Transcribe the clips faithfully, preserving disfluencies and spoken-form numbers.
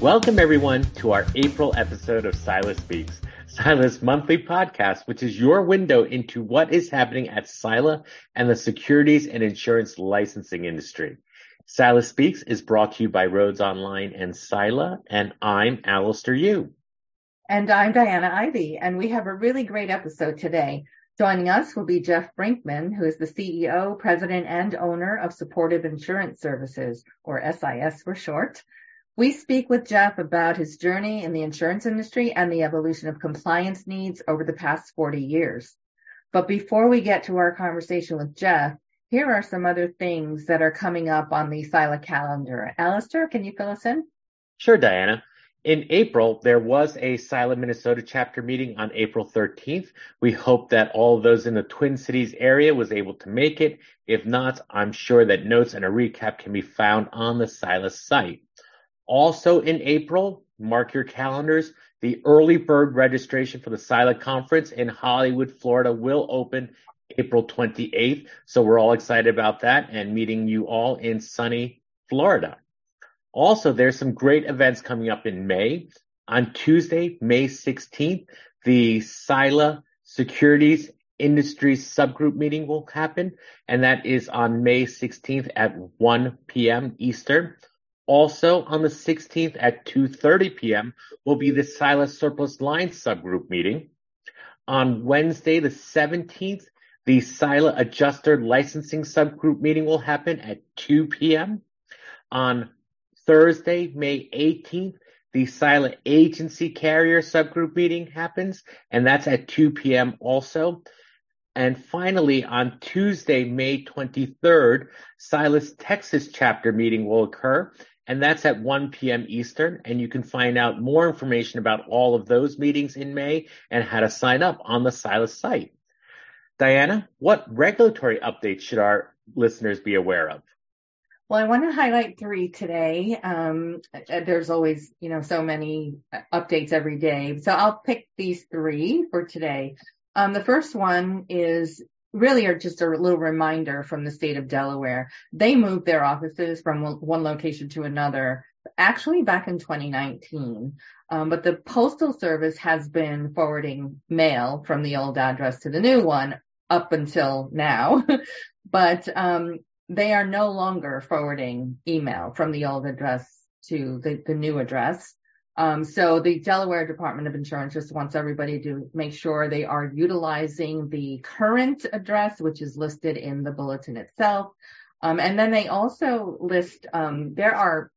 Welcome, everyone, to our April episode of SILA Speaks, SILA's monthly podcast, which is your window into what is happening at SILA and the securities and insurance licensing industry. SILA Speaks is brought to you by Rhodes Online and SILA, and I'm Allister Yu. And I'm Diana Ivey, and we have a really great episode today. Joining us will be Jeff Brinkman, who is the C E O, president, and owner of Supportive Insurance Services, or S I S for short. We speak with Jeff about his journey in the insurance industry and the evolution of compliance needs over the past forty years. But before we get to our conversation with Jeff, here are some other things that are coming up on the SILA calendar. Allister, can you fill us in? Sure, Diana. In April, there was a SILA Minnesota chapter meeting on April thirteenth. We hope that all those in the Twin Cities area was able to make it. If not, I'm sure that notes and a recap can be found on the SILA site. Also in April, mark your calendars, the early bird registration for the SILA conference in Hollywood, Florida will open April twenty-eighth. So we're all excited about that and meeting you all in sunny Florida. Also, there's some great events coming up in May. On Tuesday, May sixteenth, the SILA Securities Industry Subgroup meeting will happen, and that is on May sixteenth at one p.m. Eastern. Also on the sixteenth at two thirty p.m. will be the SILA Surplus Line subgroup meeting. On Wednesday, the seventeenth, the SILA Adjuster Licensing subgroup meeting will happen at two p.m. On Thursday, May eighteenth, the SILA Agency Carrier subgroup meeting happens, and that's at two p.m. also. And finally, on Tuesday, May twenty-third, SILA's Texas chapter meeting will occur, and that's at one p.m. Eastern, and you can find out more information about all of those meetings in May and how to sign up on the SILA site. Diana, what regulatory updates should our listeners be aware of? Well, I want to highlight three today. Um, there's always, you know, so many updates every day, so I'll pick these three for today. Um, the first one is really are just a little reminder from the state of Delaware. They moved their offices from one location to another, actually back in twenty nineteen. Um, but the Postal Service has been forwarding mail from the old address to the new one up until now. But um, they are no longer forwarding email from the old address to the, the new address. Um, so the Delaware Department of Insurance just wants everybody to make sure they are utilizing the current address, which is listed in the bulletin itself. Um, and then they also list, um, there are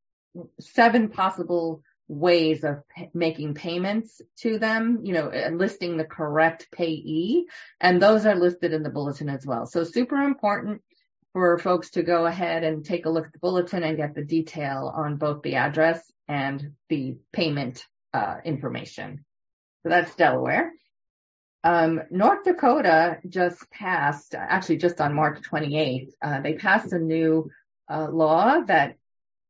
seven possible ways of p- making payments to them, you know, listing the correct payee. And those are listed in the bulletin as well. So super important for folks to go ahead and take a look at the bulletin and get the detail on both the address and the payment uh, information. So that's Delaware. Um, North Dakota just passed, actually just on March twenty-eighth, uh, they passed a new uh, law that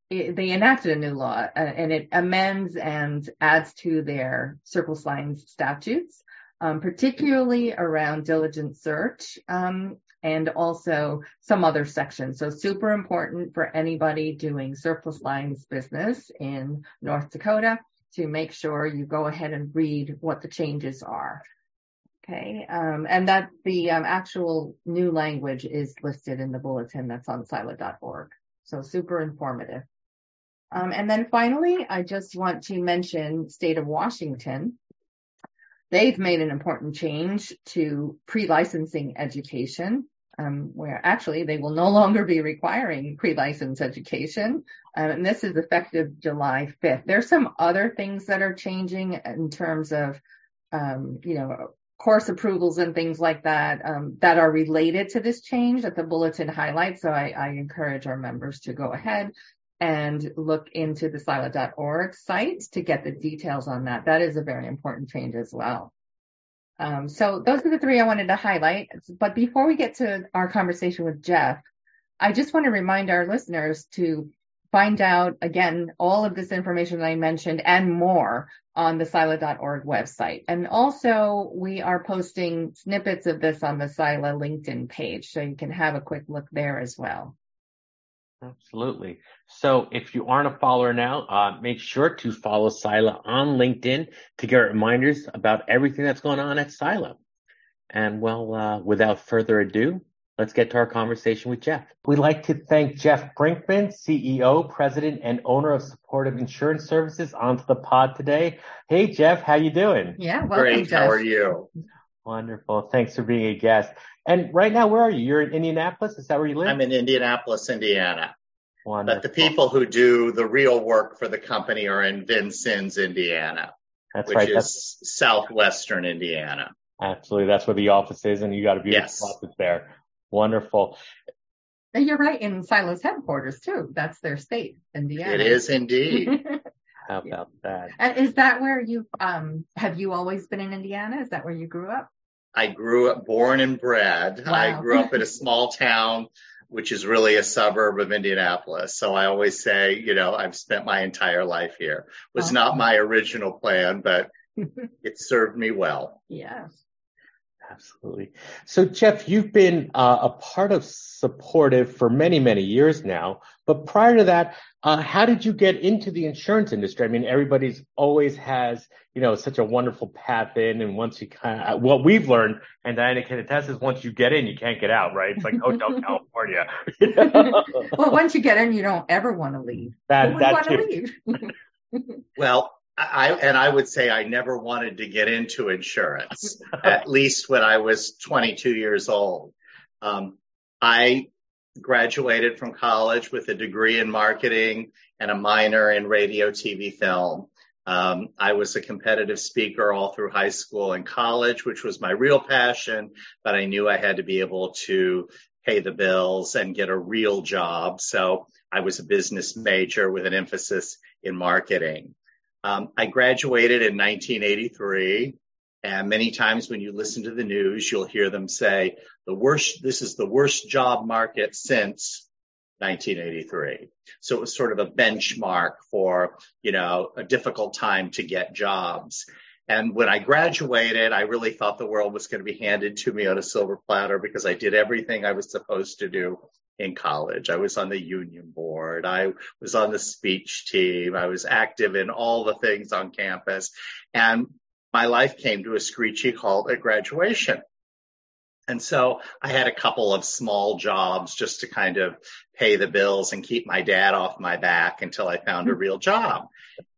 it, they enacted a new law uh, and it amends and adds to their surplus lines statutes, um, particularly around diligent search um, and also some other sections. So super important for anybody doing surplus lines business in North Dakota to make sure you go ahead and read what the changes are. Okay, um, and that the um, actual new language is listed in the bulletin that's on sila dot org. So super informative. Um, and then finally, I just want to mention state of Washington. They've made an important change to pre-licensing education, um, where actually they will no longer be requiring pre-license education. Um, and this is effective July fifth. There's some other things that are changing in terms of, um, you know, course approvals and things like that, um, that are related to this change that the bulletin highlights. So I, I encourage our members to go ahead and look into the sila dot org site to get the details on that. That is a very important change as well. Um, so those are the three I wanted to highlight. But before we get to our conversation with Jeff, I just want to remind our listeners to find out, again, all of this information that I mentioned and more on the sila dot org website. And also, we are posting snippets of this on the SILA LinkedIn page, so you can have a quick look there as well. Absolutely. So if you aren't a follower now, uh, make sure to follow SILA on LinkedIn to get reminders about everything that's going on at SILA. And well, uh, without further ado, let's get to our conversation with Jeff. We'd like to thank Jeff Brinkman, C E O, president, and owner of Supportive Insurance Services, onto the pod today. Hey, Jeff, how you doing? Yeah, welcome, Great. Jeff. How are you? Wonderful. Thanks for being a guest. And right now, where are you? You're in Indianapolis? Is that where you live? I'm in Indianapolis, Indiana. Wonderful. But the people who do the real work for the company are in Vincennes, Indiana, That's which right. is That's... southwestern Indiana. Absolutely. That's where the office is, and you got a beautiful yes. office there. Wonderful. You're right, in SILA's headquarters, too. That's their state, Indiana. It is indeed. How about that? And is that where you, um, have you always been in Indiana? Is that where you grew up? I grew up born and bred. Wow. I grew up in a small town, which is really a suburb of Indianapolis. So I always say, you know, I've spent my entire life here. It was awesome. Not my original plan, but it served me well. Yeah. Absolutely. So, Jeff, you've been uh, a part of Supportive for many, many years now. But prior to that, uh, how did you get into the insurance industry? I mean, everybody's always has, you know, such a wonderful path in. And once you kind of, what we've learned, and Diana can attest, is once you get in, you can't get out, right? It's like Hotel California. You know? Well, once you get in, you don't ever want to leave. That, that too. Leave? Well, I, and I would say I never wanted to get into insurance, at least when I was twenty-two years old. Um, I graduated from college with a degree in marketing and a minor in radio, T V, film. Um, I was a competitive speaker all through high school and college, which was my real passion, but I knew I had to be able to pay the bills and get a real job. So I was a business major with an emphasis in marketing. Um, I graduated in nineteen eighty-three, and many times when you listen to the news, you'll hear them say, the worst, this is the worst job market since nineteen eighty-three. So it was sort of a benchmark for, you know, a difficult time to get jobs. And when I graduated, I really thought the world was going to be handed to me on a silver platter because I did everything I was supposed to do in college. I was on the union board. I was on the speech team. I was active in all the things on campus. And my life came to a screeching halt at graduation. And so I had a couple of small jobs just to kind of pay the bills and keep my dad off my back until I found a real job.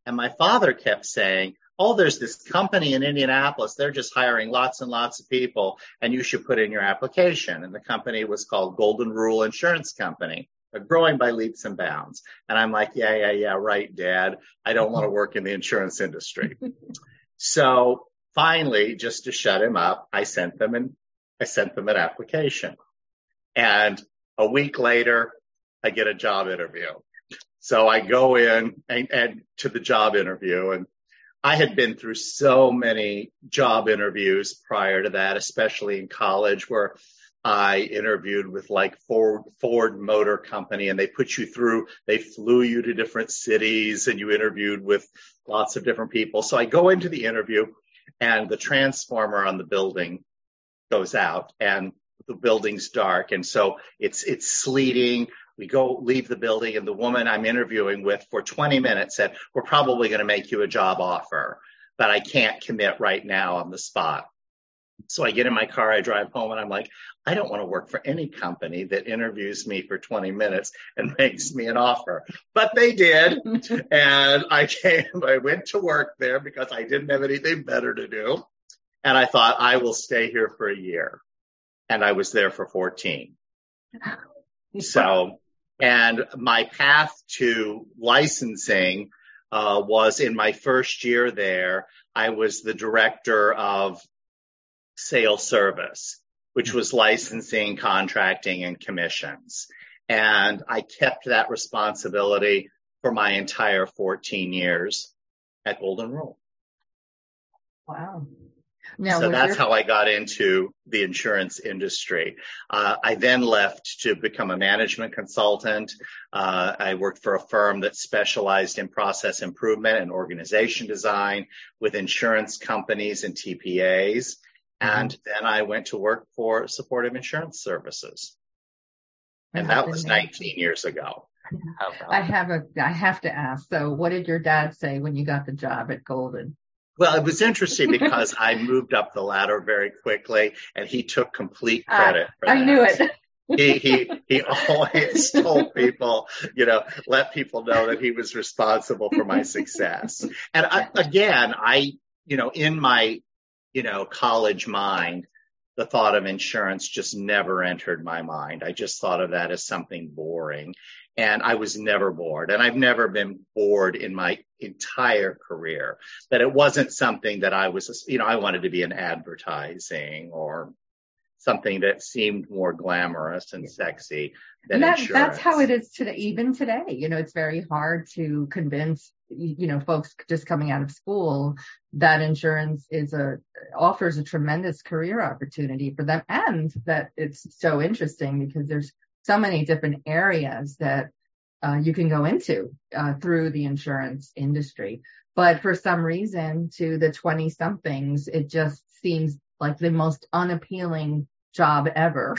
And my father kept saying, oh, there's this company in Indianapolis. They're just hiring lots and lots of people, and you should put in your application. And the company was called Golden Rule Insurance Company, but growing by leaps and bounds. And I'm like, yeah, yeah, yeah, right, Dad. I don't want to work in the insurance industry. So finally, just to shut him up, I sent them an, I sent them an application. And a week later, I get a job interview. So I go in and, and to the job interview, and I had been through so many job interviews prior to that, especially in college, where I interviewed with like Ford, Ford Motor Company, and they put you through, they flew you to different cities, and you interviewed with lots of different people. So I go into the interview, and the transformer on the building goes out, and the building's dark, and so it's it's sleeting. We go leave the building, and the woman I'm interviewing with for twenty minutes said, we're probably going to make you a job offer, but I can't commit right now on the spot. So I get in my car, I drive home, and I'm like, I don't want to work for any company that interviews me for twenty minutes and makes me an offer. But they did. And I came, I went to work there because I didn't have anything better to do. And I thought, I will stay here for a year. And I was there for fourteen. So. And my path to licensing uh, was in my first year there. I was the director of sales service, which was licensing, contracting, and commissions. And I kept that responsibility for my entire fourteen years at Golden Rule. Wow. Now, so that's how I got into the insurance industry. Uh, I then left to become a management consultant. Uh, I worked for a firm that specialized in process improvement and organization design with insurance companies and T P As. Mm-hmm. And then I went to work for Supportive Insurance Services. And that was nineteen years ago. I have a, I have to ask. So what did your dad say when you got the job at Golden? Well, it was interesting because I moved up the ladder very quickly and he took complete credit. Uh, for I that. knew it. He, he, he always told people, you know, let people know that he was responsible for my success. And I, again, I, you know, in my, you know, college mind, the thought of insurance just never entered my mind. I just thought of that as something boring. And I was never bored. And I've never been bored in my entire career. That it wasn't something that I was, you know, I wanted to be in advertising or something that seemed more glamorous and sexy than that, insurance. That's how it is today, even today. You know, it's very hard to convince, you know, folks just coming out of school that insurance is a, offers a tremendous career opportunity for them, and that it's so interesting because there's so many different areas that uh, you can go into uh, through the insurance industry. But for some reason, to the twenty-somethings, it just seems like the most unappealing job ever.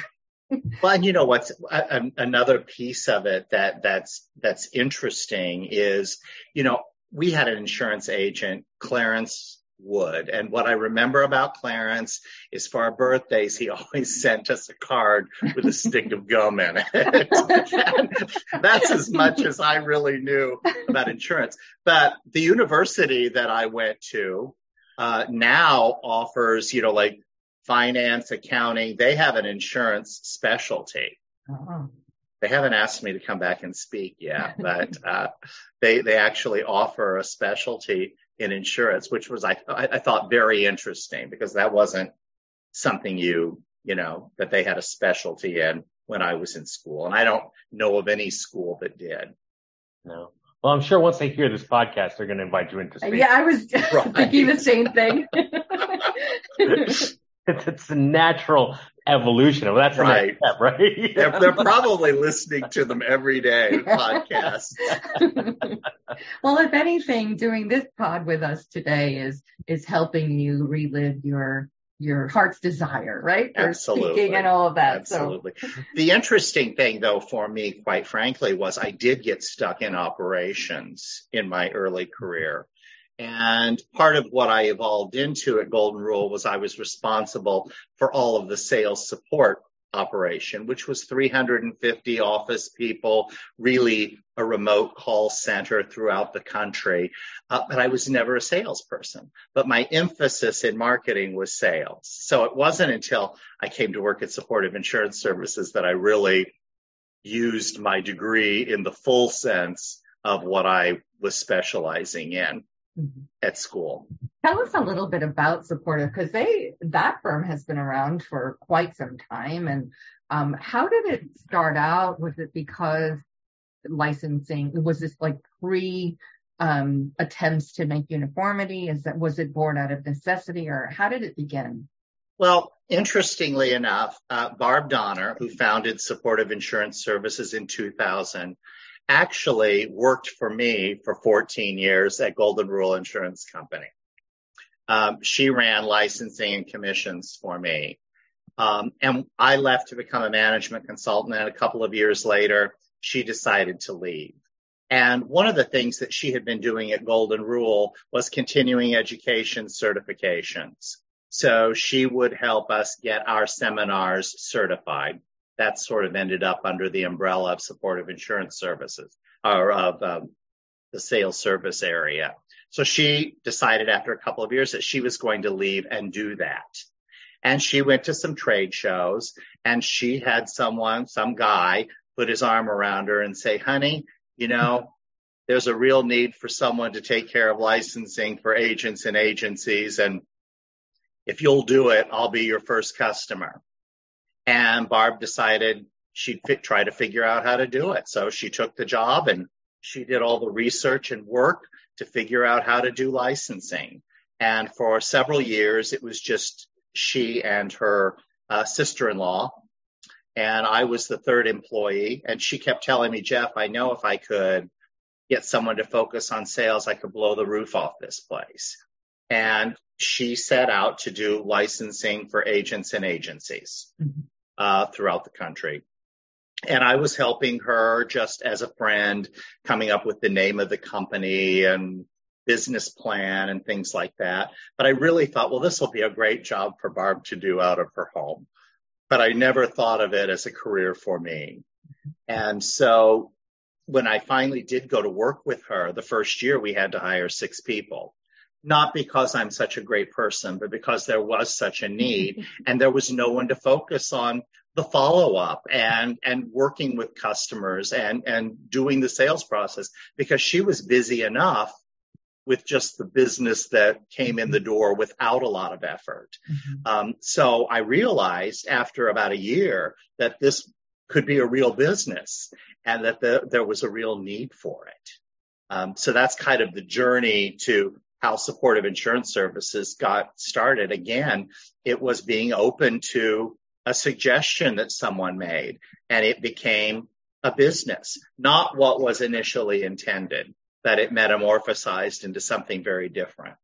Well, and you know what's uh, another piece of it that that's that's interesting is, you know, we had an insurance agent, Clarence Wood, and what I remember about Clarence is for our birthdays he always sent us a card with a stick of gum in it. That's as much as I really knew about insurance. But the university that I went to uh now offers, you know, like finance, accounting, they have an insurance specialty. Uh-huh. They haven't asked me to come back and speak yet, but uh, they they actually offer a specialty in insurance, which was, I, I thought, very interesting because that wasn't something you, you know, that they had a specialty in when I was in school. And I don't know of any school that did. No. Well, I'm sure once they hear this podcast, they're going to invite you in to speak. Yeah, I was right. thinking the same thing. it's, it's a natural evolution. Well, that's right. Step, right? They're, they're probably listening to them every day, podcasts. Well, if anything, doing this pod with us today is is helping you relive your your heart's desire, right? For Absolutely. Speaking and all of that. Absolutely. So. The interesting thing, though, for me, quite frankly, was I did get stuck in operations in my early career. And part of what I evolved into at Golden Rule was I was responsible for all of the sales support operation, which was three hundred fifty office people, really a remote call center throughout the country. Uh, but I was never a salesperson, but my emphasis in marketing was sales. So it wasn't until I came to work at Supportive Insurance Services that I really used my degree in the full sense of what I was specializing in mm-hmm. at school. Tell us a little bit about Supportive, because they that firm has been around for quite some time. And um, how did it start out? Was it because licensing? Was this like pre um, attempts to make uniformity? Is that was it born out of necessity, or how did it begin? Well, interestingly enough, uh, Barb Donner, who founded Supportive Insurance Services in two thousand, actually worked for me for fourteen years at Golden Rule Insurance Company. Um, she ran licensing and commissions for me. Um, and I left to become a management consultant. And a couple of years later, she decided to leave. And one of the things that she had been doing at Golden Rule was continuing education certifications. So she would help us get our seminars certified. That sort of ended up under the umbrella of Supportive Insurance Services or of um, the sales service area. So she decided after a couple of years that she was going to leave and do that. And she went to some trade shows and she had someone, some guy, put his arm around her and say, honey, you know, there's a real need for someone to take care of licensing for agents and agencies. And if you'll do it, I'll be your first customer. And Barb decided she'd fit, try to figure out how to do it. So she took the job and she did all the research and work to figure out how to do licensing. And for several years, it was just she and her uh, sister-in-law. And I was the third employee. And she kept telling me, Jeff, I know if I could get someone to focus on sales, I could blow the roof off this place. And she set out to do licensing for agents and agencies uh, throughout the country. And I was helping her just as a friend, coming up with the name of the company and business plan and things like that. But I really thought, well, this will be a great job for Barb to do out of her home. But I never thought of it as a career for me. And so when I finally did go to work with her, the first year we had to hire six people. Not because I'm such a great person, but because there was such a need and there was no one to focus on the follow-up and, and working with customers and, and doing the sales process, because she was busy enough with just the business that came in the door without a lot of effort. Mm-hmm. Um, so I realized after about a year that this could be a real business and that the, there was a real need for it. Um, so that's kind of the journey to how Supportive Insurance Services got started. Again, it was being open to a suggestion that someone made, and it became a business, not what was initially intended, that it metamorphosized into something very different.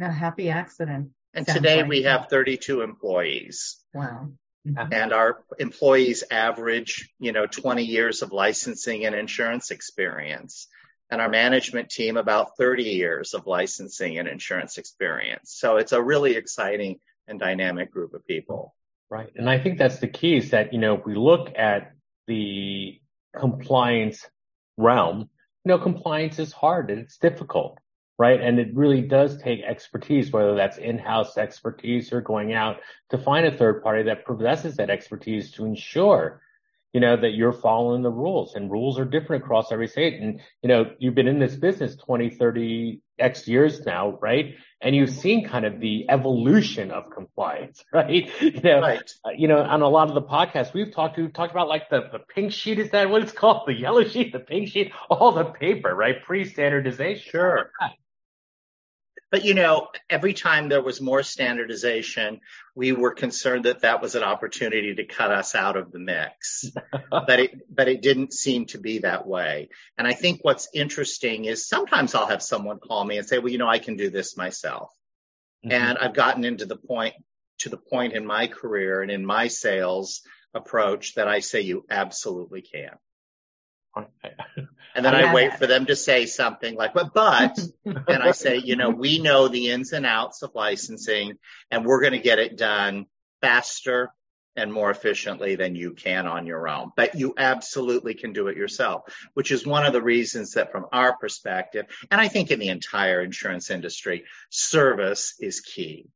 A happy accident. And today like we that. have thirty-two employees. Wow. Mm-hmm. And our employees average, you know, twenty years of licensing and insurance experience. And our management team about thirty years of licensing and insurance experience. So it's a really exciting and dynamic group of people. Right. And I think that's the key is that, you know, if we look at the compliance realm, you know, compliance is hard and it's difficult, right? And it really does take expertise, whether that's in-house expertise or going out to find a third party that possesses that expertise to ensure, you know, that you're following the rules, and rules are different across every state. And, you know, you've been in this business twenty, thirty X years now, right? And you've seen kind of the evolution of compliance, right? You know, right. You know, on a lot of the podcasts we've talked to, we've talked about like the, the pink sheet, is that what it's called? The yellow sheet, the pink sheet, all the paper, right? Pre-standardization. Sure. Right. But, you know, every time there was more standardization, we were concerned that that was an opportunity to cut us out of the mix. But it, but it didn't seem to be that way. And I think what's interesting is sometimes I'll have someone call me and say, well, you know, I can do this myself. Mm-hmm. And I've gotten into the point, to the point in my career and in my sales approach that I say, you absolutely can. And then I, I wait that. for them to say something like, but, but, and I say, you know, we know the ins and outs of licensing, and we're going to get it done faster and more efficiently than you can on your own. But you absolutely can do it yourself, which is one of the reasons that from our perspective, and I think in the entire insurance industry, service is key.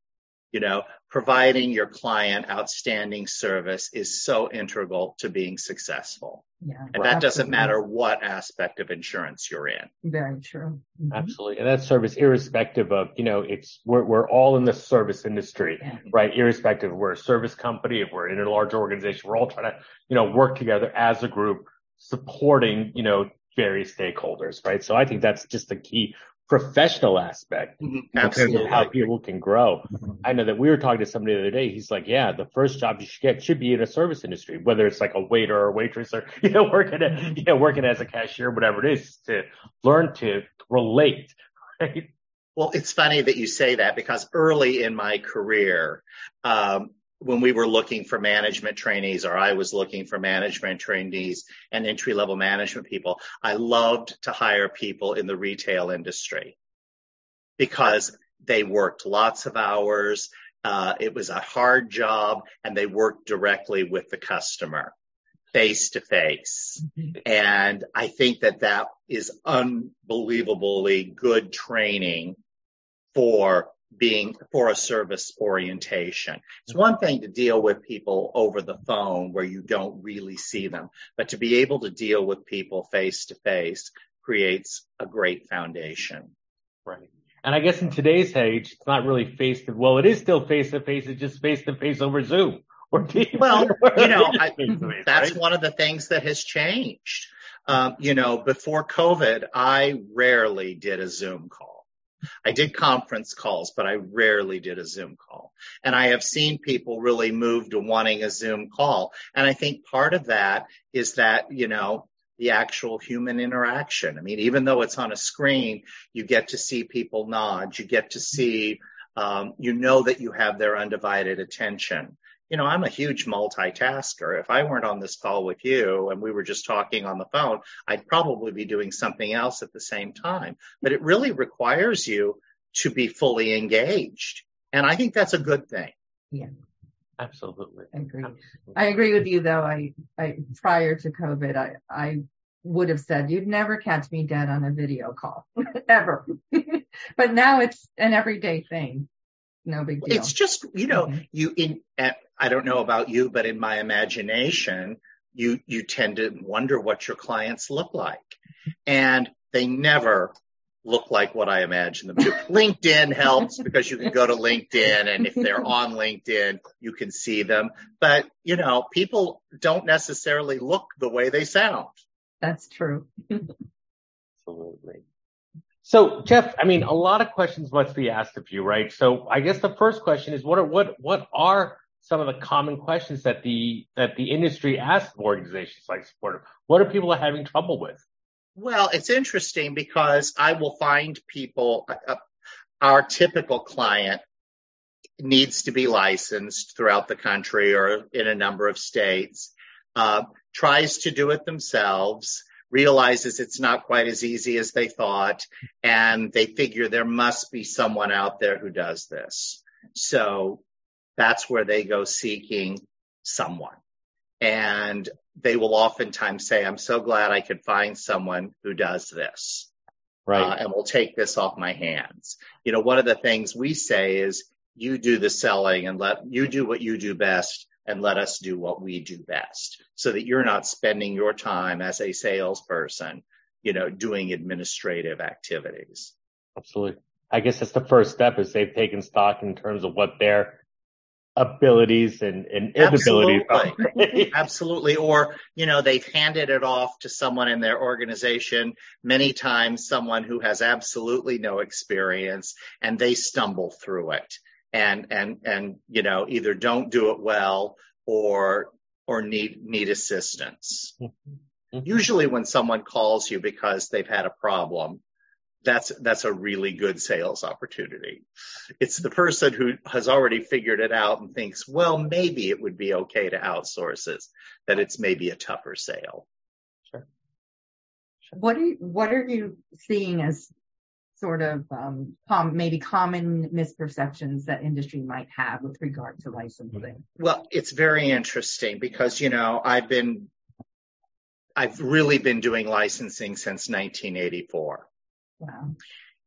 You know, providing your client outstanding service is so integral to being successful. Yeah, and well, that absolutely. doesn't matter what aspect of insurance you're in. Very true. Mm-hmm. Absolutely. And that service, irrespective of, you know, it's, we're, we're all in the service industry, yeah. right? Irrespective of we're a service company, if we're in a large organization, we're all trying to, you know, work together as a group, supporting, you know, various stakeholders, right? So I think that's just the key professional aspect mm-hmm. in Absolutely. terms of how people can grow. Mm-hmm. I know that we were talking to somebody the other day. He's like, yeah, the first job you should get should be in a service industry, whether it's like a waiter or a waitress or, you know, working, a, you know, working as a cashier, whatever it is, to learn to relate. Right? Well, it's funny that you say that because early in my career, um, when we were looking for management trainees, or I was looking for management trainees and entry-level management people, I loved to hire people in the retail industry because they worked lots of hours. Uh, it was a hard job, and they worked directly with the customer, face-to-face. Mm-hmm. And I think that that is unbelievably good training for being for a service orientation. It's one thing to deal with people over the phone where you don't really see them, but to be able to deal with people face to face creates a great foundation. Right. And I guess in today's age, it's not really face to, well, it is still face to face. It's just face to face over Zoom. Or well, you know, I, that's right? one of the things that has changed. Um, you know, before COVID, I rarely did a Zoom call. I did conference calls, but I rarely did a Zoom call. And I have seen people really move to wanting a Zoom call. And I think part of that is that, you know, the actual human interaction. I mean, even though it's on a screen, you get to see people nod. You get to see, um, you know, that you have their undivided attention. you know, I'm a huge multitasker. If I weren't on this call with you and we were just talking on the phone, I'd probably be doing something else at the same time. But it really requires you to be fully engaged. And I think that's a good thing. Yeah. Absolutely. I agree. Absolutely. I agree with you, though. I, I prior to COVID, I, I would have said, you'd never catch me dead on a video call, ever. But now it's an everyday thing. No big deal. It's just, you know, okay. you in, I don't know about you, but in my imagination, you, you tend to wonder what your clients look like. And they never look like what I imagine them to. LinkedIn helps because you can go to LinkedIn, and if they're on LinkedIn, you can see them. But, you know, people don't necessarily look the way they sound. That's true. Absolutely. So, Jeff, I mean, a lot of questions must be asked of you, right? So I guess the first question is, what are, what, what are some of the common questions that the, that the industry asks of organizations like Supportive? What are people having trouble with? Well, it's interesting because I will find people, uh, our typical client needs to be licensed throughout the country or in a number of states, uh, tries to do it themselves, realizes it's not quite as easy as they thought, and they figure there must be someone out there who does this. So that's where they go seeking someone. And they will oftentimes say, I'm so glad I could find someone who does this, right? Uh, and will take this off my hands. You know, one of the things we say is, you do the selling and let you do what you do best, and let us do what we do best, so that you're not spending your time as a salesperson, you know, doing administrative activities. Absolutely. I guess that's the first step, is they've taken stock in terms of what their abilities and, and inabilities. Absolutely. Absolutely. Or, you know, they've handed it off to someone in their organization, many times someone who has absolutely no experience, and they stumble through it. And, and, and, you know, either don't do it well or, or need, need assistance. Mm-hmm. Usually when someone calls you because they've had a problem, that's, that's a really good sales opportunity. It's the person who has already figured it out and thinks, well, maybe it would be okay to outsource it, that it's maybe a tougher sale. Sure. Sure. What are, what are you seeing as sort of um, com- maybe common misperceptions that industry might have with regard to licensing? Well, it's very interesting because, you know, I've been, I've really been doing licensing since nineteen eighty-four. Wow.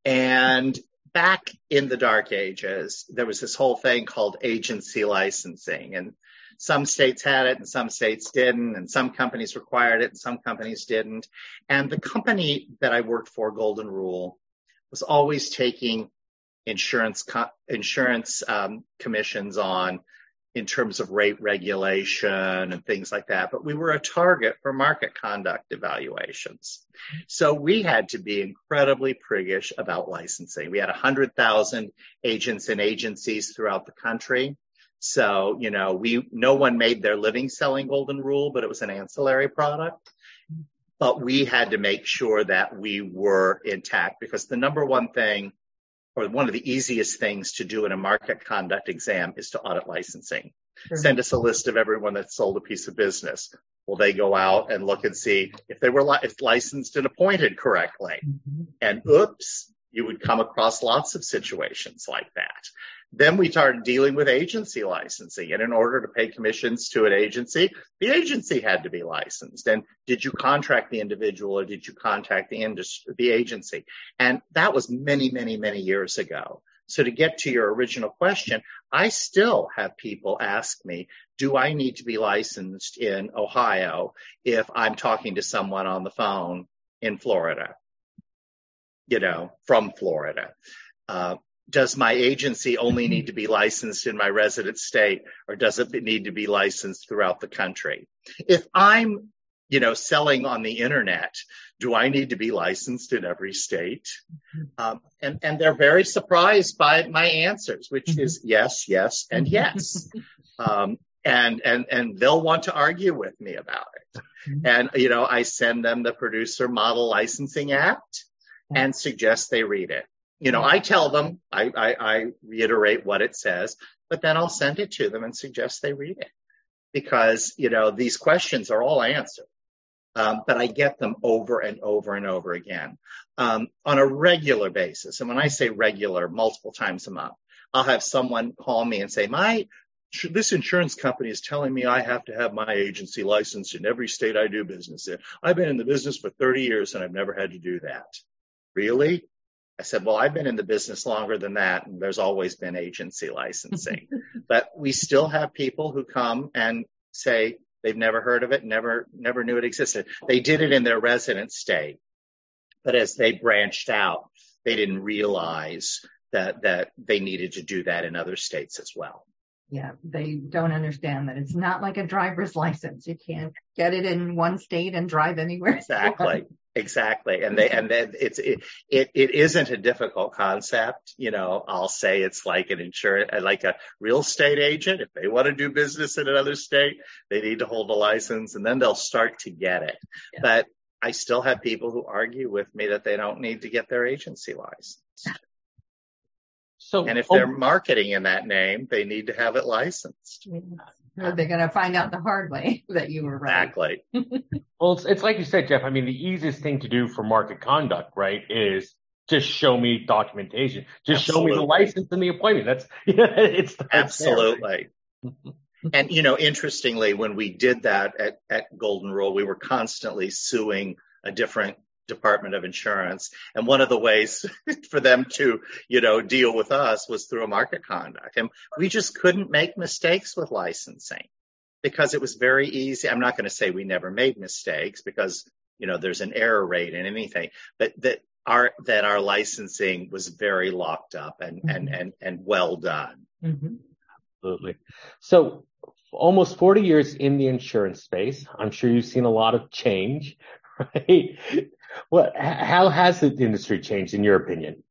And back in the dark ages, there was this whole thing called agency licensing, and some states had it and some states didn't, and some companies required it and some companies didn't. And the company that I worked for, Golden Rule, was always taking insurance co- insurance um, commissions on in terms of rate regulation and things like that. But we were a target for market conduct evaluations. So we had to be incredibly priggish about licensing. We had one hundred thousand agents and agencies throughout the country. So, you know, we no one made their living selling Golden Rule, but it was an ancillary product. But we had to make sure that we were intact, because the number one thing, or one of the easiest things to do in a market conduct exam, is to audit licensing. Sure. Send us a list of everyone that sold a piece of business. Well, they go out and look and see if they were li- if licensed and appointed correctly. Mm-hmm. And oops, you would come across lots of situations like that. Then we started dealing with agency licensing. And in order to pay commissions to an agency, the agency had to be licensed. And did you contract the individual or did you contact the industry, the agency? And that was many, many, many years ago. So to get to your original question, I still have people ask me, do I need to be licensed in Ohio if I'm talking to someone on the phone in Florida, you know, from Florida? Uh, Does my agency only need to be licensed in my resident state, or does it need to be licensed throughout the country? If I'm, you know, selling on the internet, do I need to be licensed in every state? Um, and, and they're very surprised by my answers, which is yes, yes, and yes. Um, and, and, and they'll want to argue with me about it. And, you know, I send them the Producer Model Licensing Act and suggest they read it. you know, I tell them, I, I, I reiterate what it says, but then I'll send it to them and suggest they read it because, you know, these questions are all answered. Um, but I get them over and over and over again um, on a regular basis. And when I say regular, multiple times a month, I'll have someone call me and say, my, this insurance company is telling me I have to have my agency license in every state I do business in. I've been in the business for thirty years and I've never had to do that. Really? I said, well, I've been in the business longer than that, and there's always been agency licensing. But we still have people who come and say they've never heard of it, never never knew it existed. They did it in their resident state, but as they branched out, they didn't realize that that they needed to do that in other states as well. Yeah, they don't understand that it's not like a driver's license. You can't get it in one state and drive anywhere. Exactly, exactly. And they and then it's it, it it isn't a difficult concept. You know, I'll say it's like an insurance, like a real estate agent. If they want to do business in another state, they need to hold a license, and then they'll start to get it. Yeah. But I still have people who argue with me that they don't need to get their agency license. So, and if they're oh, marketing in that name, they need to have it licensed. Or they're going to find out the hard way that you were right. Exactly. Well, it's, it's like you said, Jeff. I mean, the easiest thing to do for market conduct, right, is just show me documentation. Just Absolutely. Show me the license and the appointment. That's it's Absolutely. And, you know, interestingly, when we did that at, at Golden Rule, we were constantly suing a different Department of Insurance. And one of the ways for them to, you know, deal with us was through a market conduct. And we just couldn't make mistakes with licensing because it was very easy. I'm not going to say we never made mistakes because, you know, there's an error rate in anything, but that our, that our licensing was very locked up and, mm-hmm. and, and, and well done. Mm-hmm. Absolutely. So almost forty years in the insurance space, I'm sure you've seen a lot of change, right? Well, how has the industry changed, in your opinion?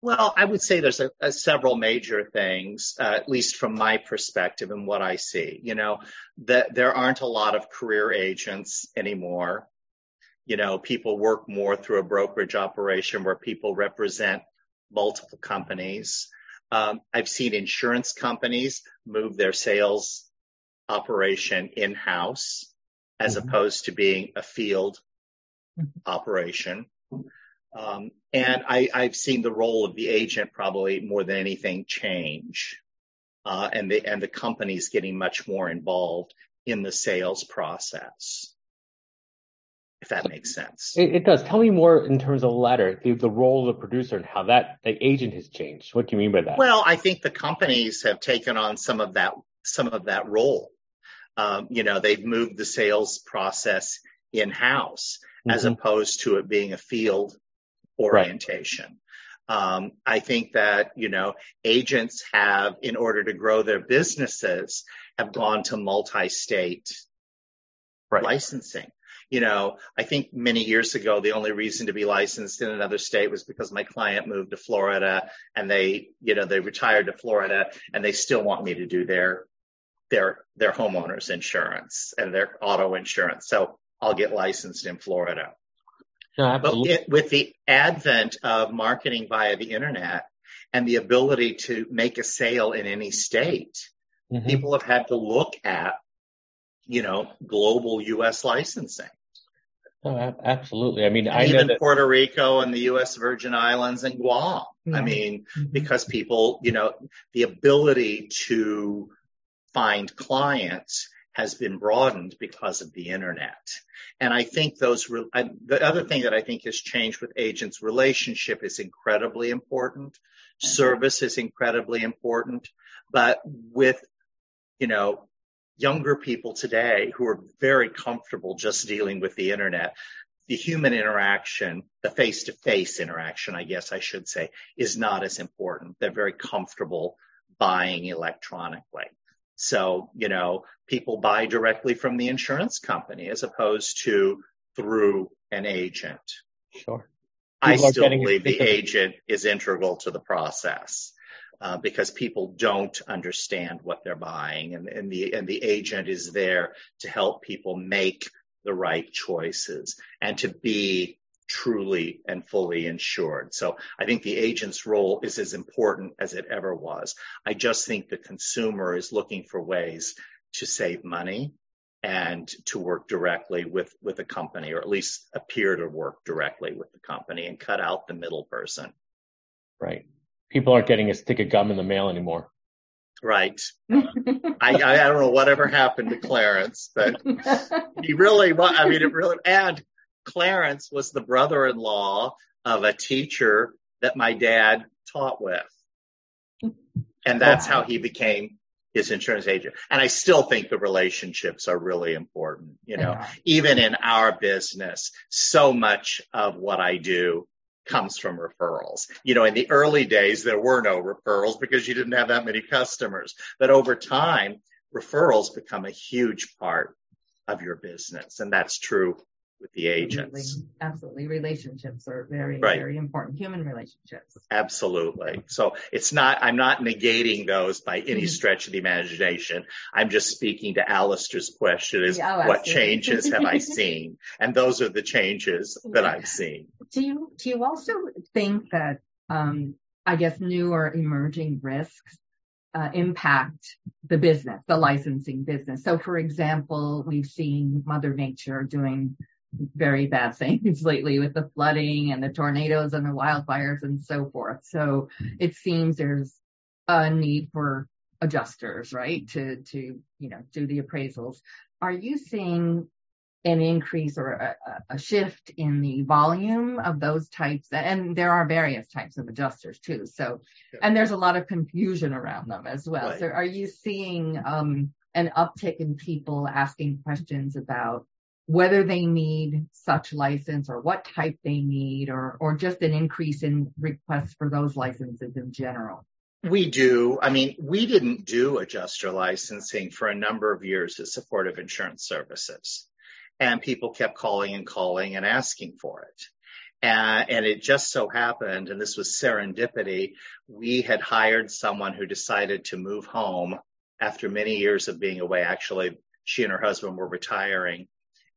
Well, I would say there's a, a several major things, uh, at least from my perspective and what I see. You know, that there aren't a lot of career agents anymore. You know, people work more through a brokerage operation where people represent multiple companies. Um, I've seen insurance companies move their sales operation in-house as mm-hmm. opposed to being a field operation. Um, and I, I've seen the role of the agent probably more than anything change, uh, and the and the company's getting much more involved in the sales process, if that makes sense. It, it does. Tell me more in terms of the latter, the, the role of the producer and how that the agent has changed. What do you mean by that? Well, I think the companies have taken on some of that some of that role. Um, you know, they've moved the sales process in-house, as opposed to it being a field orientation. Right. Um, I think that, you know, agents have, in order to grow their businesses, have gone to multi-state right. licensing. You know, I think many years ago, the only reason to be licensed in another state was because my client moved to Florida and they, you know, they retired to Florida and they still want me to do their, their, their homeowners insurance and their auto insurance. So I'll get licensed in Florida. No, but it, with the advent of marketing via the internet and the ability to make a sale in any state, mm-hmm. people have had to look at, you know, global U S licensing. Oh, absolutely. I mean, and I even know that- Puerto Rico and the U S Virgin Islands and Guam. Mm-hmm. I mean, because people, you know, the ability to find clients has been broadened because of the internet. And I think those, re- I, the other thing that I think has changed with agents, relationship is incredibly important. Service is incredibly important. But with, you know, younger people today who are very comfortable just dealing with the internet, the human interaction, the face-to-face interaction, I guess I should say, is not as important. They're very comfortable buying electronically. So, you know, people buy directly from the insurance company as opposed to through an agent. Sure. People I still believe the agent is integral to the process uh, because people don't understand what they're buying, and, and the and the agent is there to help people make the right choices and to be truly and fully insured. So I think the agent's role is as important as it ever was. I just think the consumer is looking for ways to save money and to work directly with, with a company, or at least appear to work directly with the company, and cut out the middle person. Right. People aren't getting a stick of gum in the mail anymore. Right. I, I don't know whatever happened to Clarence, but he really, I mean, it really, and Clarence was the brother-in-law of a teacher that my dad taught with. And that's how he became his insurance agent. And I still think the relationships are really important. You know, yeah. Even in our business, so much of what I do comes from referrals. You know, in the early days, there were no referrals because you didn't have that many customers. But over time, referrals become a huge part of your business. And that's true with the agents. Absolutely. Absolutely. Relationships are very, right. very important. Human relationships. Absolutely. So it's not, I'm not negating those by any mm-hmm. stretch of the imagination. I'm just speaking to Allister's question is yeah, oh, what changes have I seen? And those are the changes that yeah. I've seen. Do you, do you also think that, um, I guess new or emerging risks Uh, impact the business, the licensing business? So, for example, we've seen Mother Nature doing very bad things lately with the flooding and the tornadoes and the wildfires and so forth. So it seems there's a need for adjusters, right, to, to you know, do the appraisals. Are you seeing an increase or a, a shift in the volume of those types? And there are various types of adjusters too. So, and there's a lot of confusion around them as well. Right. So are you seeing um, an uptick in people asking questions about whether they need such license or what type they need, or, or just an increase in requests for those licenses in general? We do. I mean, we didn't do adjuster licensing for a number of years at Supportive Insurance Services. And people kept calling and calling and asking for it. And, and it just so happened, and this was serendipity, we had hired someone who decided to move home after many years of being away. Actually, she and her husband were retiring,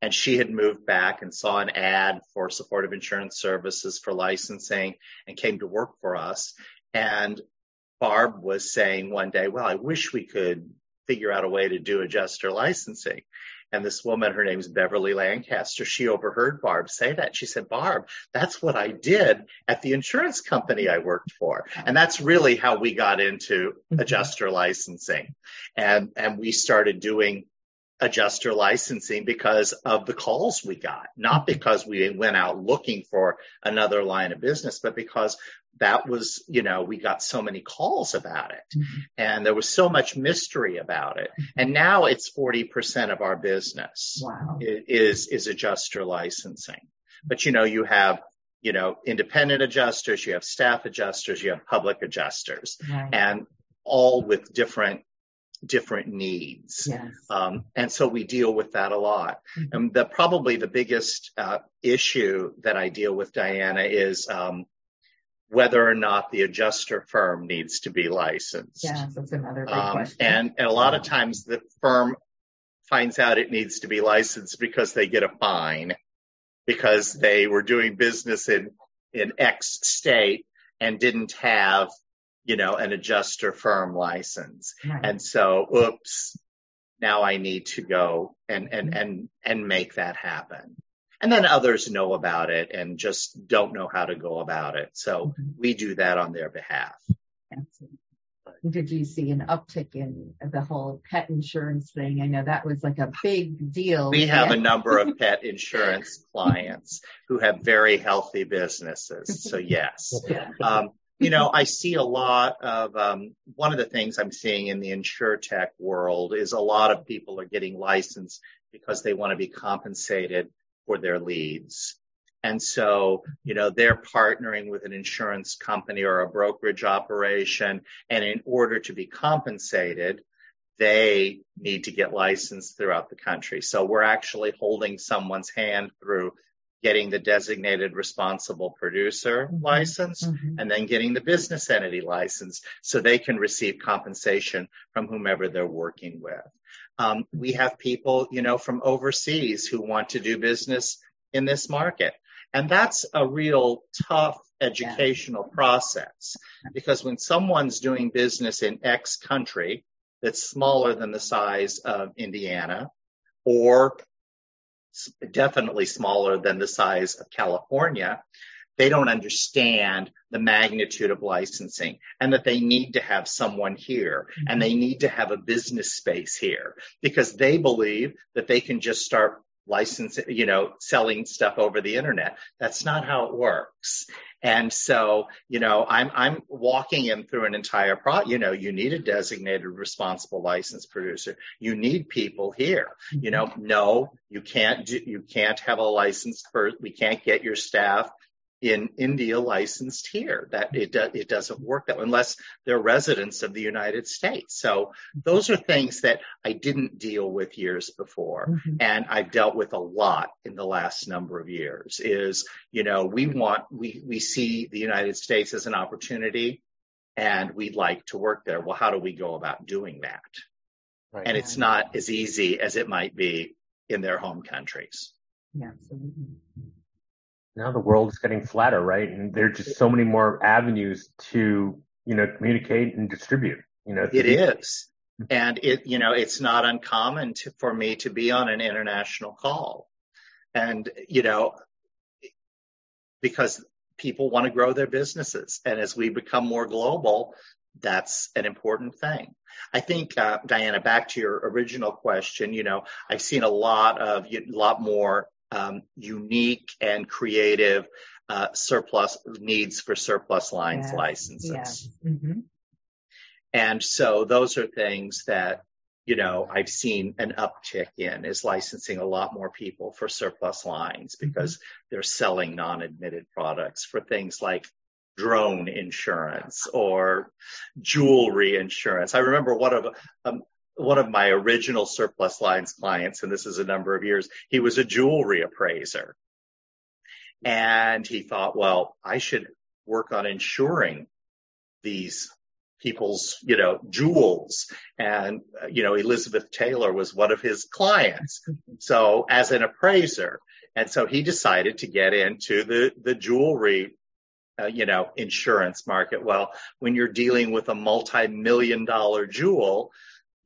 and she had moved back and saw an ad for Supportive Insurance Services for licensing and came to work for us. And Barb was saying one day, well, I wish we could figure out a way to do adjuster licensing. And this woman, her name is Beverly Lancaster, she overheard Barb say that. She said, Barb, that's what I did at the insurance company I worked for. And that's really how we got into adjuster licensing. And, and we started doing adjuster licensing because of the calls we got, not because we went out looking for another line of business, but because that was, you know, we got so many calls about it, mm-hmm. and there was so much mystery about it. And now it's forty percent of our business wow. is, is adjuster licensing. But, you know, you have, you know, independent adjusters, you have staff adjusters, you have public adjusters, right. and all with different different needs. Yes. Um, and so we deal with that a lot. Mm-hmm. And the, probably the biggest uh, issue that I deal with, Diana, is um, whether or not the adjuster firm needs to be licensed. Yes, that's another big um, question. And, and a lot of times the firm finds out it needs to be licensed because they get a fine because they were doing business in, in X state and didn't have, you know, an adjuster firm license. Right. And so, oops, now I need to go and, and, and, and make that happen. And then others know about it and just don't know how to go about it. So mm-hmm. we do that on their behalf. Absolutely. Did you see an uptick in the whole pet insurance thing? I know that was like a big deal. We have yeah. a number of pet insurance clients who have very healthy businesses. So yes. Yeah. Um, You know, I see a lot of, um, one of the things I'm seeing in the InsurTech world is a lot of people are getting licensed because they want to be compensated for their leads. And so, you know, they're partnering with an insurance company or a brokerage operation. And in order to be compensated, they need to get licensed throughout the country. So we're actually holding someone's hand through getting the designated responsible producer mm-hmm. license mm-hmm. and then getting the business entity license so they can receive compensation from whomever they're working with. Um, we have people, you know, from overseas who want to do business in this market. And that's a real tough educational process, because when someone's doing business in X country that's smaller than the size of Indiana, or definitely smaller than the size of California, they don't understand the magnitude of licensing, and that they need to have someone here and they need to have a business space here, because they believe that they can just start licensing, you know, selling stuff over the internet. That's not how it works. And so, you know, I'm, I'm walking him through an entire pro, you know, you need a designated responsible licensed producer. You need people here, you know, no, you can't do, you can't have a license for, we can't get your staff in India licensed here. That it do, it doesn't work that way, unless they're residents of the United States. So those are things that I didn't deal with years before. Mm-hmm. And I've dealt with a lot in the last number of years is, you know, we want, we, we see the United States as an opportunity and we'd like to work there. Well, how do we go about doing that? Right. And it's not as easy as it might be in their home countries. Yeah, absolutely. Now the world is getting flatter, right? And there are just so many more avenues to, you know, communicate and distribute, you know. It is. And it, you know, it's not uncommon to, for me to be on an international call. And, you know, because people want to grow their businesses. And as we become more global, that's an important thing. I think, uh, Diana, back to your original question, you know, I've seen a lot of, a lot more Um, unique and creative uh, surplus needs for surplus lines yes. licenses. Yeah. Mm-hmm. And so those are things that, you know, I've seen an uptick in, is licensing a lot more people for surplus lines, because mm-hmm. they're selling non-admitted products for things like drone insurance or jewelry insurance. I remember one of um, one of my original surplus lines clients, and this is a number of years, he was a jewelry appraiser. And he thought, well, I should work on insuring these people's, you know, jewels. And, you know, Elizabeth Taylor was one of his clients. So as an appraiser. And so he decided to get into the, the jewelry, uh, you know, insurance market. Well, when you're dealing with a multi-million dollar jewel,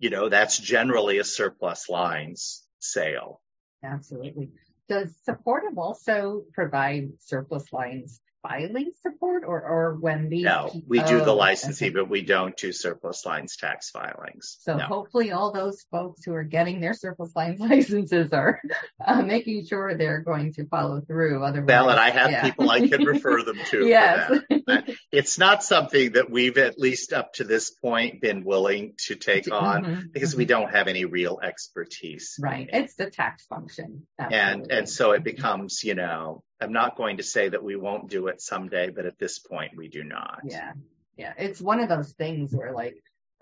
you know, that's generally a surplus lines sale. Absolutely. Does Supportive also provide surplus lines filing support, or, or when these? No, we oh, do the licensee, okay. But we don't do surplus lines tax filings. So no. Hopefully all those folks who are getting their surplus lines licenses are uh, making sure they're going to follow through. Otherwise, well, and I have yeah. people I can refer them to. Yes. For that. It's not something that we've at least up to this point been willing to take on mm-hmm. because we don't have any real expertise. Right. It. It's the tax function. Absolutely. And, and so it becomes, you know, I'm not going to say that we won't do it someday, but at this point we do not. Yeah. Yeah. It's one of those things where like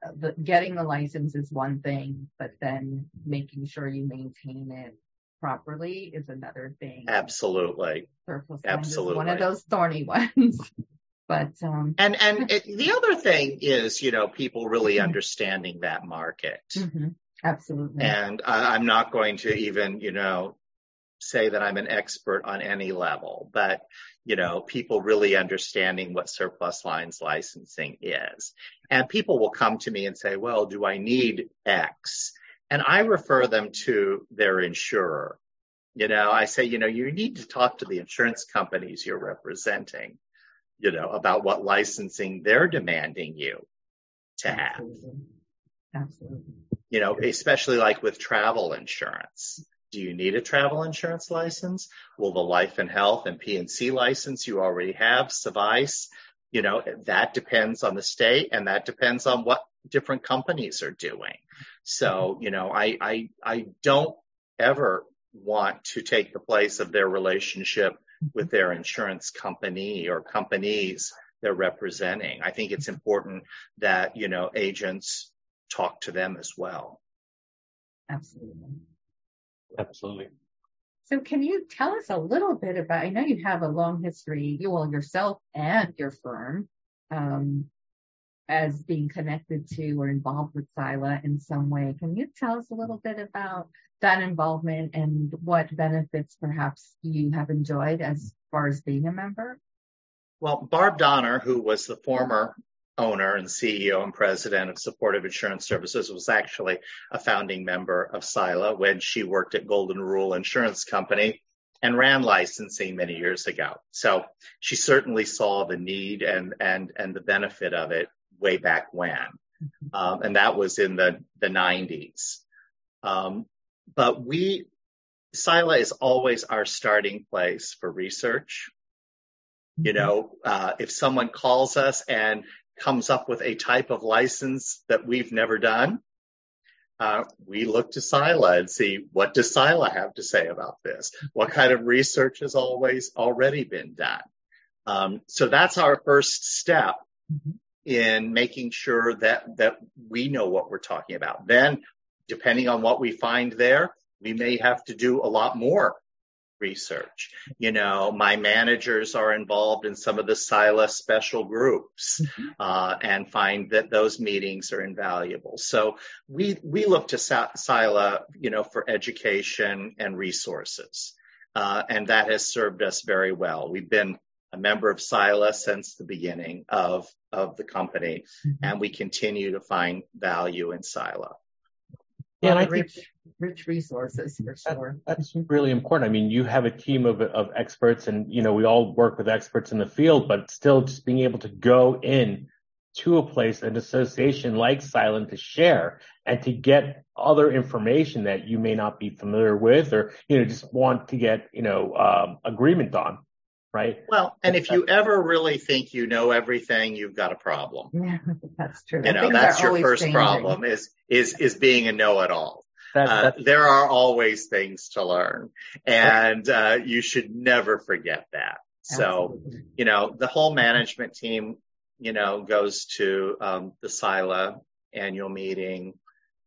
uh, the, getting the license is one thing, but then making sure you maintain it properly is another thing. Absolutely. Surplus Absolutely. One of those thorny ones. But, um, and, and it, the other thing is, you know, people really understanding that market. Mm-hmm. Absolutely. And I, I'm not going to even, you know, say that I'm an expert on any level, but, you know, people really understanding what surplus lines licensing is. And people will come to me and say, well, do I need X? And I refer them to their insurer. You know, I say, you know, you need to talk to the insurance companies you're representing, you know, about what licensing they're demanding you to have. Absolutely. Absolutely. You know, especially like with travel insurance. Do you need a travel insurance license? Will the life and health and P and C license you already have suffice? You know, that depends on the state, and that depends on what different companies are doing. So, you know, I, I, I don't ever want to take the place of their relationship with their insurance company or companies they're representing. I think it's important that, you know, agents talk to them as well. Absolutely. Absolutely. So can you tell us a little bit about, I know you have a long history, you all yourself and your firm, um, as being connected to or involved with SILA in some way. Can you tell us a little bit about that involvement and what benefits perhaps you have enjoyed as far as being a member? Well, Barb Donner, who was the former owner and C E O and president of Supportive Insurance Services, was actually a founding member of SILA when she worked at Golden Rule Insurance Company and ran licensing many years ago. So she certainly saw the need and and and the benefit of it way back when. Um, and that was in the, the nineties. Um, but we, SILA is always our starting place for research. You know, uh, if someone calls us and comes up with a type of license that we've never done, uh, we look to SILA and see, what does SILA have to say about this? What kind of research has always already been done? Um, so that's our first step in making sure that, that we know what we're talking about. Then, depending on what we find there, we may have to do a lot more research. You know, my managers are involved in some of the SILA special groups, uh, and find that those meetings are invaluable. So we, we look to SILA, you know, for education and resources. Uh, and that has served us very well. We've been a member of SILA since the beginning of, of the company, mm-hmm. and we continue to find value in SILA. Yeah, well, and I rich, think rich resources for sure. That, that's really important. I mean, you have a team of of experts, and you know we all work with experts in the field, but still just being able to go in to a place, an association like SILA, to share and to get other information that you may not be familiar with, or you know just want to get you know um, agreement on. Right. Well, and if you ever really think you know everything, you've got a problem. Yeah, that's true. You know, that's your first changing. problem is is is being a know-it-all. That, uh, there are always things to learn, and uh, you should never forget that. So, absolutely. you know, the whole management team, you know, goes to um, the SILA annual meeting.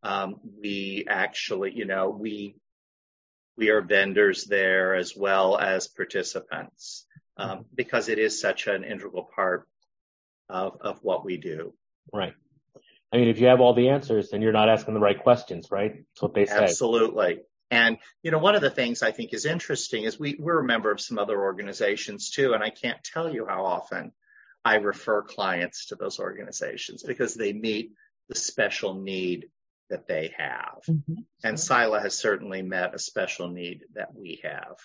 Um, we actually, you know, we we are vendors there as well as participants. Um, because it is such an integral part of, of what we do. Right. I mean, if you have all the answers, then you're not asking the right questions, right? That's what they say. Absolutely. And, you know, one of the things I think is interesting is we, we're a member of some other organizations too, and I can't tell you how often I refer clients to those organizations because they meet the special need that they have. Mm-hmm. And SILA has certainly met a special need that we have.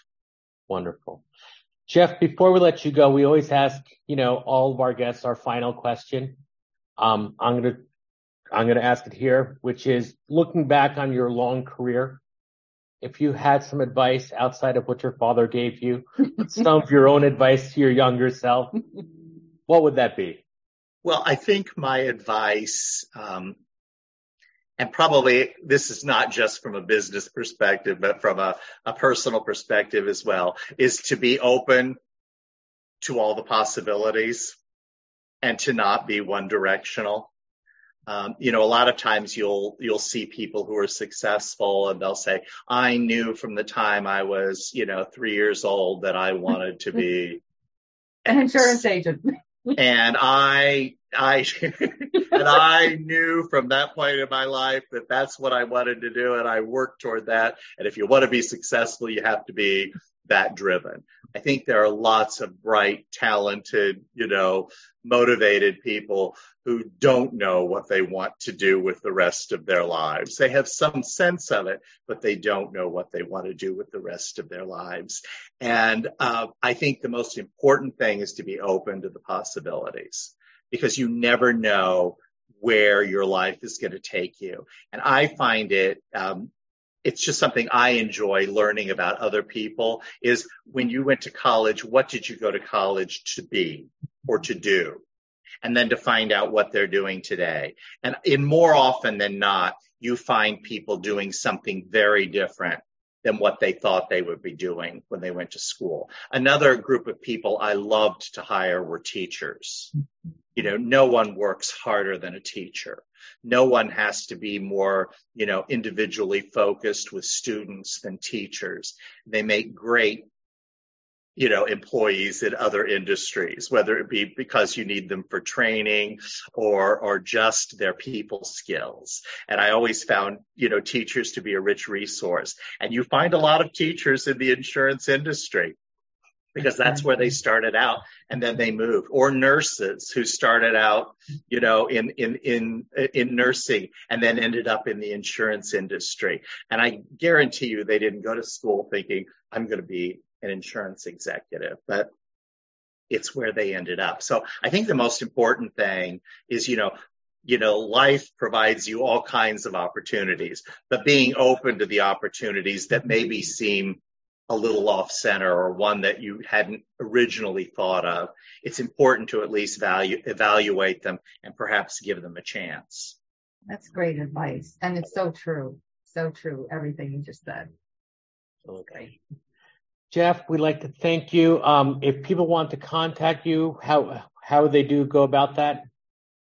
Wonderful. Jeff, before we let you go, we always ask, you know, all of our guests our final question. Um, I'm gonna, I'm gonna ask it here, which is, looking back on your long career, if you had some advice outside of what your father gave you, some of your own advice to your younger self, what would that be? Well, I think my advice, um, and probably this is not just from a business perspective, but from a, a personal perspective as well, is to be open to all the possibilities and to not be one directional. Um, you know, a lot of times you'll, you'll see people who are successful and they'll say, I knew from the time I was, you know, three years old that I wanted to be an insurance agent. And I, I, and I knew from that point in my life that that's what I wanted to do. And I worked toward that. And if you want to be successful, you have to be that driven. I think there are lots of bright, talented, you know, motivated people who don't know what they want to do with the rest of their lives. They have some sense of it, but they don't know what they want to do with the rest of their lives. And uh, I think the most important thing is to be open to the possibilities, because you never know where your life is going to take you. And I find it, um, it's just something I enjoy learning about other people, is when you went to college, what did you go to college to be or to do? And then to find out what they're doing today. And in more often than not, you find people doing something very different than what they thought they would be doing when they went to school. Another group of people I loved to hire were teachers. You know, no one works harder than a teacher. No one has to be more, you know, individually focused with students than teachers. They make great you know, employees in other industries, whether it be because you need them for training or, or just their people skills. And I always found, you know, teachers to be a rich resource. And you find a lot of teachers in the insurance industry, because that's where they started out and then they moved, or nurses who started out, you know, in, in, in, in nursing and then ended up in the insurance industry. And I guarantee you they didn't go to school thinking, I'm going to be an insurance executive, but it's where they ended up. So I think the most important thing is, you know, you know, life provides you all kinds of opportunities, but being open to the opportunities that maybe seem a little off center or one that you hadn't originally thought of, it's important to at least value, evaluate them and perhaps give them a chance. That's great advice. And it's so true. So true. Everything you just said. Okay. Jeff, we'd like to thank you. Um, if people want to contact you, how, how would they do go about that?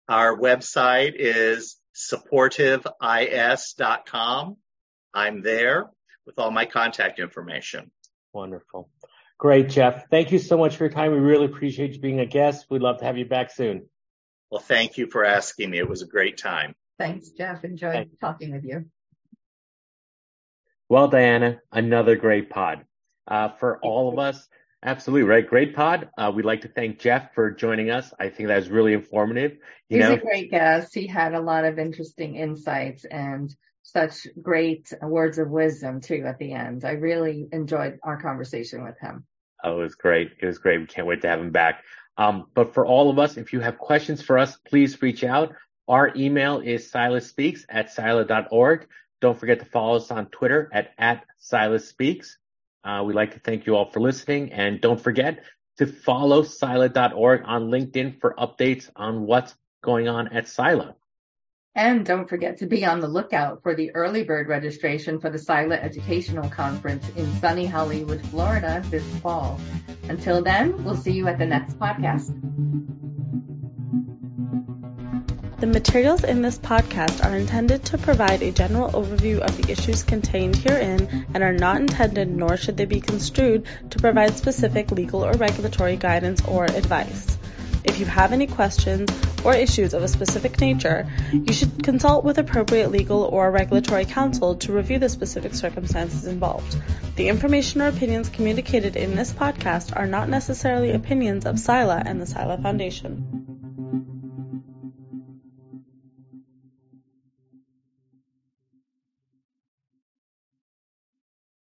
Our website is supportive is dot com. I'm there with all my contact information. Wonderful. Great, Jeff. Thank you so much for your time. We really appreciate you being a guest. We'd love to have you back soon. Well, thank you for asking me. It was a great time. Thanks, Jeff. Enjoyed Thanks. talking with you. Well, Diana, another great pod. Uh, for all of us, absolutely, right? Great pod. Uh, we'd like to thank Jeff for joining us. I think that was really informative. You He's know, a great guest. He had a lot of interesting insights and such great words of wisdom, too, at the end. I really enjoyed our conversation with him. Oh, it was great. It was great. We can't wait to have him back. Um, but for all of us, if you have questions for us, please reach out. Our email is sila speaks at sila dot org. Don't forget to follow us on Twitter at, at SILA Speaks. Uh, we'd like to thank you all for listening, and don't forget to follow sila dot org on LinkedIn for updates on what's going on at SILA. And don't forget to be on the lookout for the early bird registration for the SILA Educational Conference in sunny Hollywood, Florida this fall. Until then, we'll see you at the next podcast. The materials in this podcast are intended to provide a general overview of the issues contained herein and are not intended, nor should they be construed, to provide specific legal or regulatory guidance or advice. If you have any questions or issues of a specific nature, you should consult with appropriate legal or regulatory counsel to review the specific circumstances involved. The information or opinions communicated in this podcast are not necessarily opinions of SILA and the SILA Foundation.